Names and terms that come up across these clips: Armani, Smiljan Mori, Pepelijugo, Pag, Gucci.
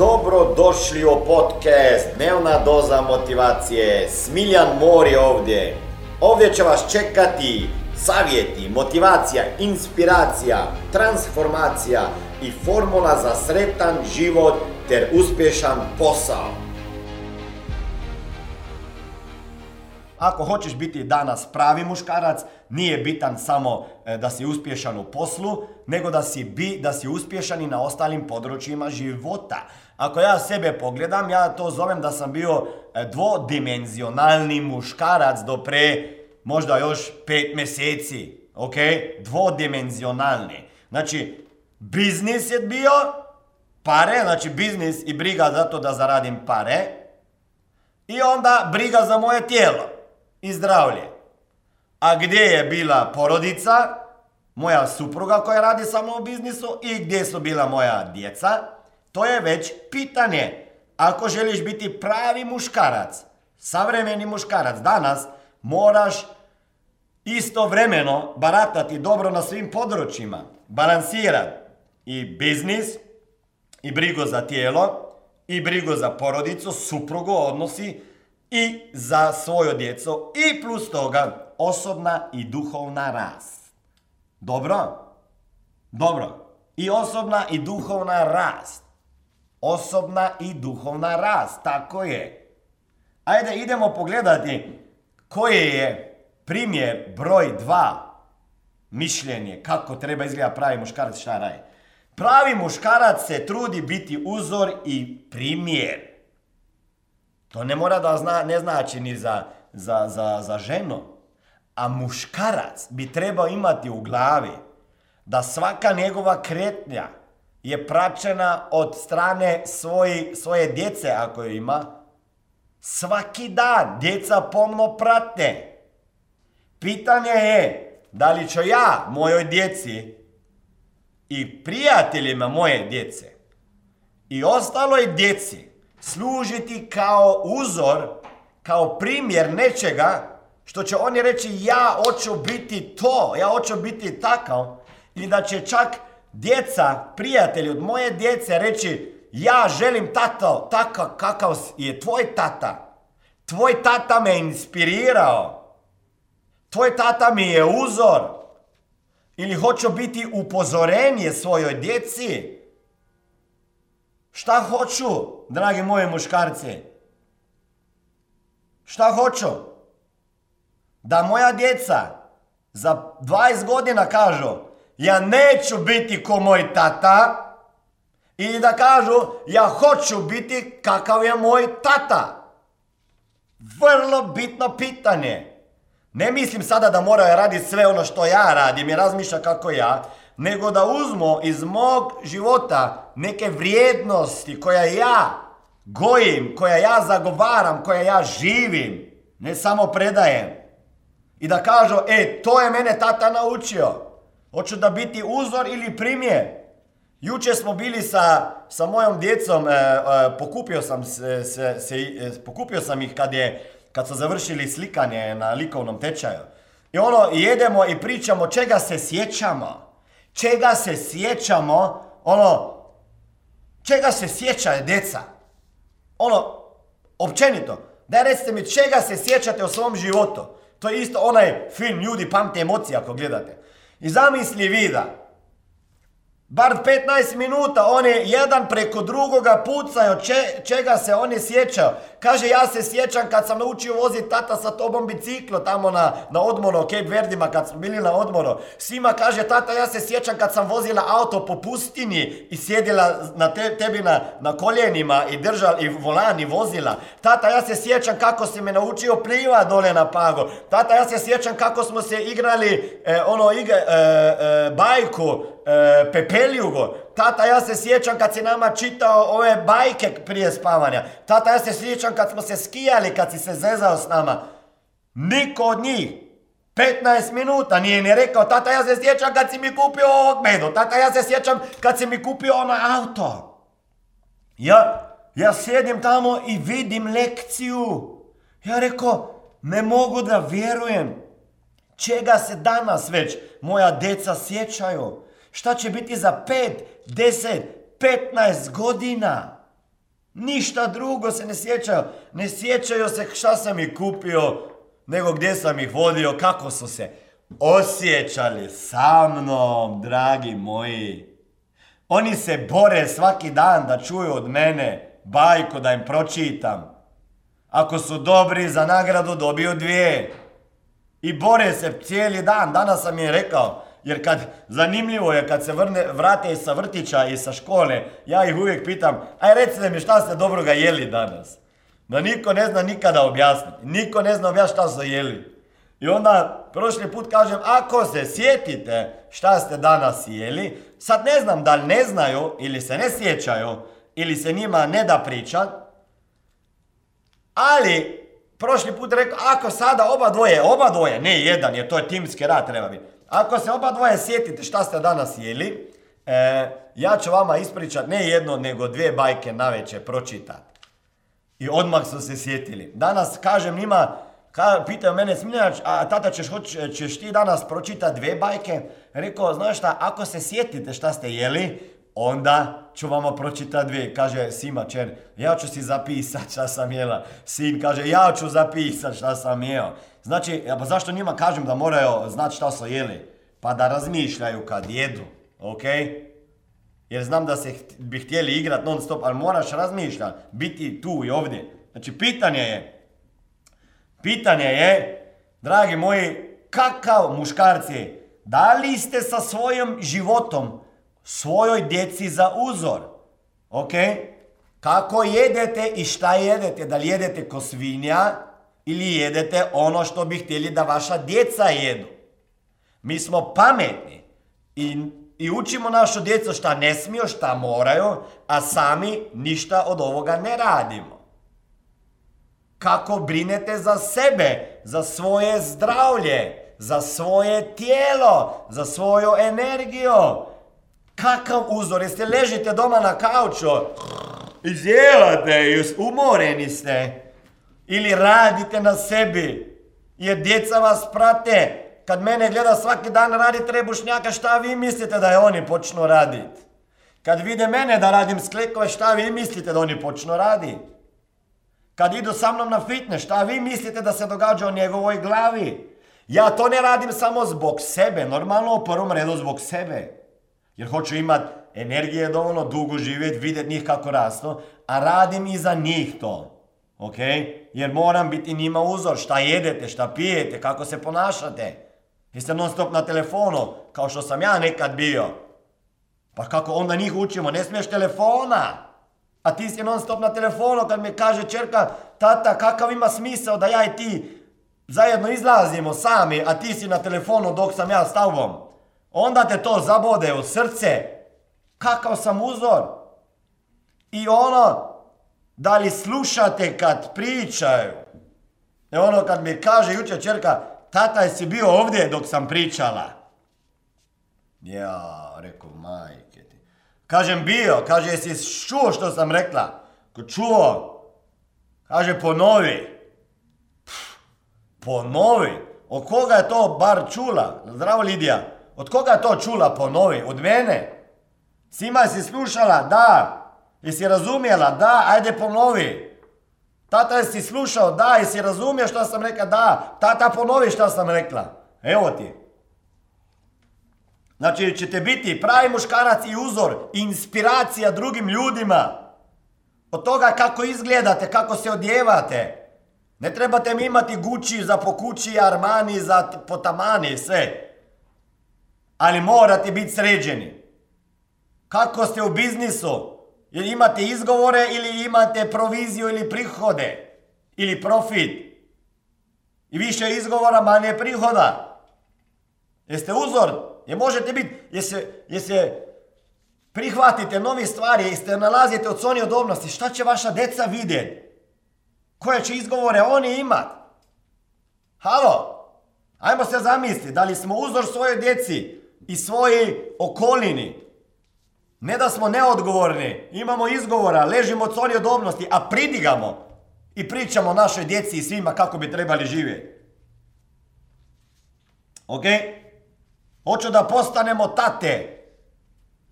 Dobrodošli u podcast, dnevna doza motivacije, Smiljan Mori ovdje. Ovdje će vas čekati savjeti, motivacija, inspiracija, transformacija i formula za sretan život ter uspješan posao. Ako hoćeš biti danas pravi muškarac, nije bitan samo da si uspješan u poslu, nego da si uspješan i na ostalim područjima života. Ako ja sebe pogledam, ja to zovem da sam bio dvodimenzionalni muškarac do pre možda još 5 mjeseci. Ok? Dvodimenzionalni. Znači, biznis je bio pare, znači biznis i briga za to da zaradim pare. I onda briga za moje tijelo i zdravlje. A gdje je bila porodica, moja supruga koja radi samo u biznisu i gdje su bila moja djeca? To je već pitanje. Ako želiš biti pravi muškarac, savremeni muškarac danas, moraš istovremeno baratati dobro na svim područjima. Balansirati i biznis, i brigu za tijelo, i brigu za porodicu, suprugu, odnosi i za svoju djecu i plus toga osobna i duhovna rast. Dobro? Dobro. I osobna i duhovna rast. Osobna i duhovna rast, tako je. Ajde, idemo pogledati koje je primjer broj 2 mišljenje kako treba izgleda pravi muškarac, šta radi. Pravi muškarac se trudi biti uzor i primjer. To ne mora da ne znači ni za ženu. A muškarac bi trebao imati u glavi da svaka njegova kretnja je praćena od strane svoje djece ako je ima. Svaki dan djeca pomno prate. Pitanje je da li ću ja mojoj djeci i prijateljima moje djece i ostaloj djeci služiti kao uzor, kao primjer nečega što će oni reći ja hoću biti to, ja hoću biti takav, ili da će čak djeca, prijatelji od moje djece reći ja želim tato, takav kakav je tvoj tata. Tvoj tata me inspirirao. Tvoj tata mi je uzor. Ili hoću biti upozorenje svojoj djeci. Šta hoću, dragi moji muškarci? Šta hoću? Da moja djeca za 20 godina kažu ja neću biti ko moj tata. Ili da kažu ja hoću biti kakav je moj tata. Vrlo bitno pitanje. Ne mislim sada da moraju raditi sve ono što ja radim i razmišlja kako ja, nego da uzmu iz mog života neke vrijednosti koje ja gojim, koje ja zagovaram, koje ja živim, ne samo predajem. I da kažu, to je mene tata naučio. Hoću da biti uzor ili primjer. Jučer smo bili sa mojom djecom, pokupio sam ih kad su završili slikanje na likovnom tečaju. I jedemo i pričamo čega se sjećamo. Čega se sjećaju djeca. Općenito. Daj recite mi čega se sjećate u svom životu. To je isto onaj film, ljudi pamte emocije ako gledate. I zamisli vida. Bar 15 minuta oni jedan preko drugoga pucaju čega se oni sjećaju. Kaže ja se sjećam kad sam naučio voziti tata sa tobom biciklo tamo na odmoru, Cape Verdima kad smo bili na odmoru. Svima kaže tata ja se sjećam kad sam vozila auto po pustinji i sjedila na tebi na koljenima i držala i volan i vozila. Tata ja se sjećam kako si me naučio pliva dole na Pagu. Tata ja se sjećam kako smo se igrali bajku. Pepelijugo. Tata, ja se sjećam kad si nama čitao ove bajke prije spavanja. Tata, ja se sjećam kad smo se skijali, kad si se zezao s nama. Niko od njih 15 minuta nije ni rekao tata, ja se sjećam kad si mi kupio ovog medu. Tata, ja se sjećam kad si mi kupio ono auto. Ja sjedim tamo i vidim lekciju. Ja rekao, ne mogu da vjerujem čega se danas već moja djeca sjećaju. Šta će biti za 5, 10, 15 godina? Ništa drugo se ne sjećaju. Ne sjećaju se šta sam ih kupio, nego gdje sam ih vodio, kako su se osjećali sa mnom, dragi moji. Oni se bore svaki dan da čuju od mene bajku da im pročitam. Ako su dobri, za nagradu dobiju 2. I bore se cijeli dan. Danas sam im rekao, jer kad, zanimljivo je kad se vrate sa vrtića i sa škole, ja ih uvijek pitam, aj recite mi šta ste dobroga jeli danas. Da niko ne zna nikada objasniti. Niko ne zna objasniti šta su jeli. I onda prošli put kažem, ako se sjetite šta ste danas jeli, sad ne znam da li ne znaju ili se ne sjećaju ili se njima ne da pričat, ali prošli put rekao, ako sada oba dvoje, ne jedan jer to je timski rad treba biti, ako se oba dvoje sjetite šta ste danas jeli, ja ću vama ispričat ne jedno nego 2 bajke na večer pročitat. I odmah su se sjetili. Danas kažem njima, pitaju mene, Smiljan, a tata ćeš ti danas pročitati 2 bajke? Rekao, znaš šta, ako se sjetite šta ste jeli, onda ću vama pročitati 2. Kaže, sima, čer, ja ću si zapisat šta sam jela. Sin kaže, ja ću zapisat šta sam jeo. Znači, pa zašto njima kažem da moraju znati šta su jeli? Pa da razmišljaju kad jedu, ok? Jer znam da se bi htjeli igrat non stop, ali moraš razmišljati, biti tu i ovdje. Znači, pitanje je, dragi moji, kakav muškarci, da li ste sa svojim životom svojoj djeci za uzor? Ok? Kako jedete i šta jedete? Da li jedete ko svinja ili jedete ono što bi htjeli da vaša djeca jedu? Mi smo pametni i učimo našu djecu šta ne smiju, šta moraju, a sami ništa od ovoga ne radimo. Kako brinete za sebe, za svoje zdravlje, za svoje tijelo, za svoju energiju. Kakav uzor, jeste ležite doma na kauču i zjelate i umoreni ste. Ili radite na sebi, jer djeca vas prate. Kad mene gleda svaki dan radi trebušnjaka, šta vi mislite da je oni počnu raditi? Kad vide mene da radim sklekove, šta vi mislite da oni počnu raditi? Kad idu sa mnom na fitness, šta vi mislite da se događa u njegovoj glavi? Ja to ne radim samo zbog sebe, normalno u prvom redu zbog sebe. Jer hoću imat energije dovoljno, dugo živjeti, vidjet njih kako rastu, a radim i za njih to. Ok? Jer moram biti njima uzor, šta jedete, šta pijete, kako se ponašate. Jeste non stop na telefonu, kao što sam ja nekad bio. Pa kako onda njih učimo, ne smiješ telefona. A ti si non stop na telefonu kad mi kaže čerka, tata, kakav ima smisao da ja i ti zajedno izlazimo sami, a ti si na telefonu dok sam ja s tobom. Onda te to zabode u srce. Kakav sam uzor. I ono, da li slušate kad pričaju? I ono kad mi kaže jučer čerka, tata, jesi bio ovdje dok sam pričala? Ja, rekao, majke. Kažem bio, kaže jesi čuo što sam rekla? Ko čuo? Kaže ponovi. Ponovi? Od koga je to bar čula? Zdravo Lidija. Od koga je to čula ponovi? Od mene? Sima si slušala? Da. Jesi razumjela? Da. Ajde ponovi. Tata jesi slušao? Da. Jesi razumio što sam rekla? Da. Tata ponovi što sam rekla. Evo ti. Znači ćete biti pravi muškarac i uzor, inspiracija drugim ljudima. Od toga kako izgledate, kako se odjevate. Ne trebate mi imati Gucci za po kući, Armani za potamani, sve. Ali morate biti sređeni. Kako ste u biznisu? Ili imate izgovore ili imate proviziju ili prihode? Ili profit? I više izgovora, manje prihoda. Jeste uzor? Jer možete biti, jer se prihvatite novi stvari, jer se nalazite od zoni udobnosti, šta će vaša deca vidjeti? Koje će izgovore oni imat? Halo, ajmo se zamisliti, da li smo uzor svojoj djeci i svojoj okolini? Ne da smo neodgovorni, imamo izgovora, ležimo od zoni udobnosti, a pridigamo i pričamo našoj djeci i svima kako bi trebali živjeti. Ok? Hoću da postanemo tate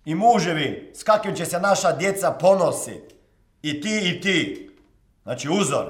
i muževi s kakvim će se naša djeca ponositi. I ti. Znači uzor.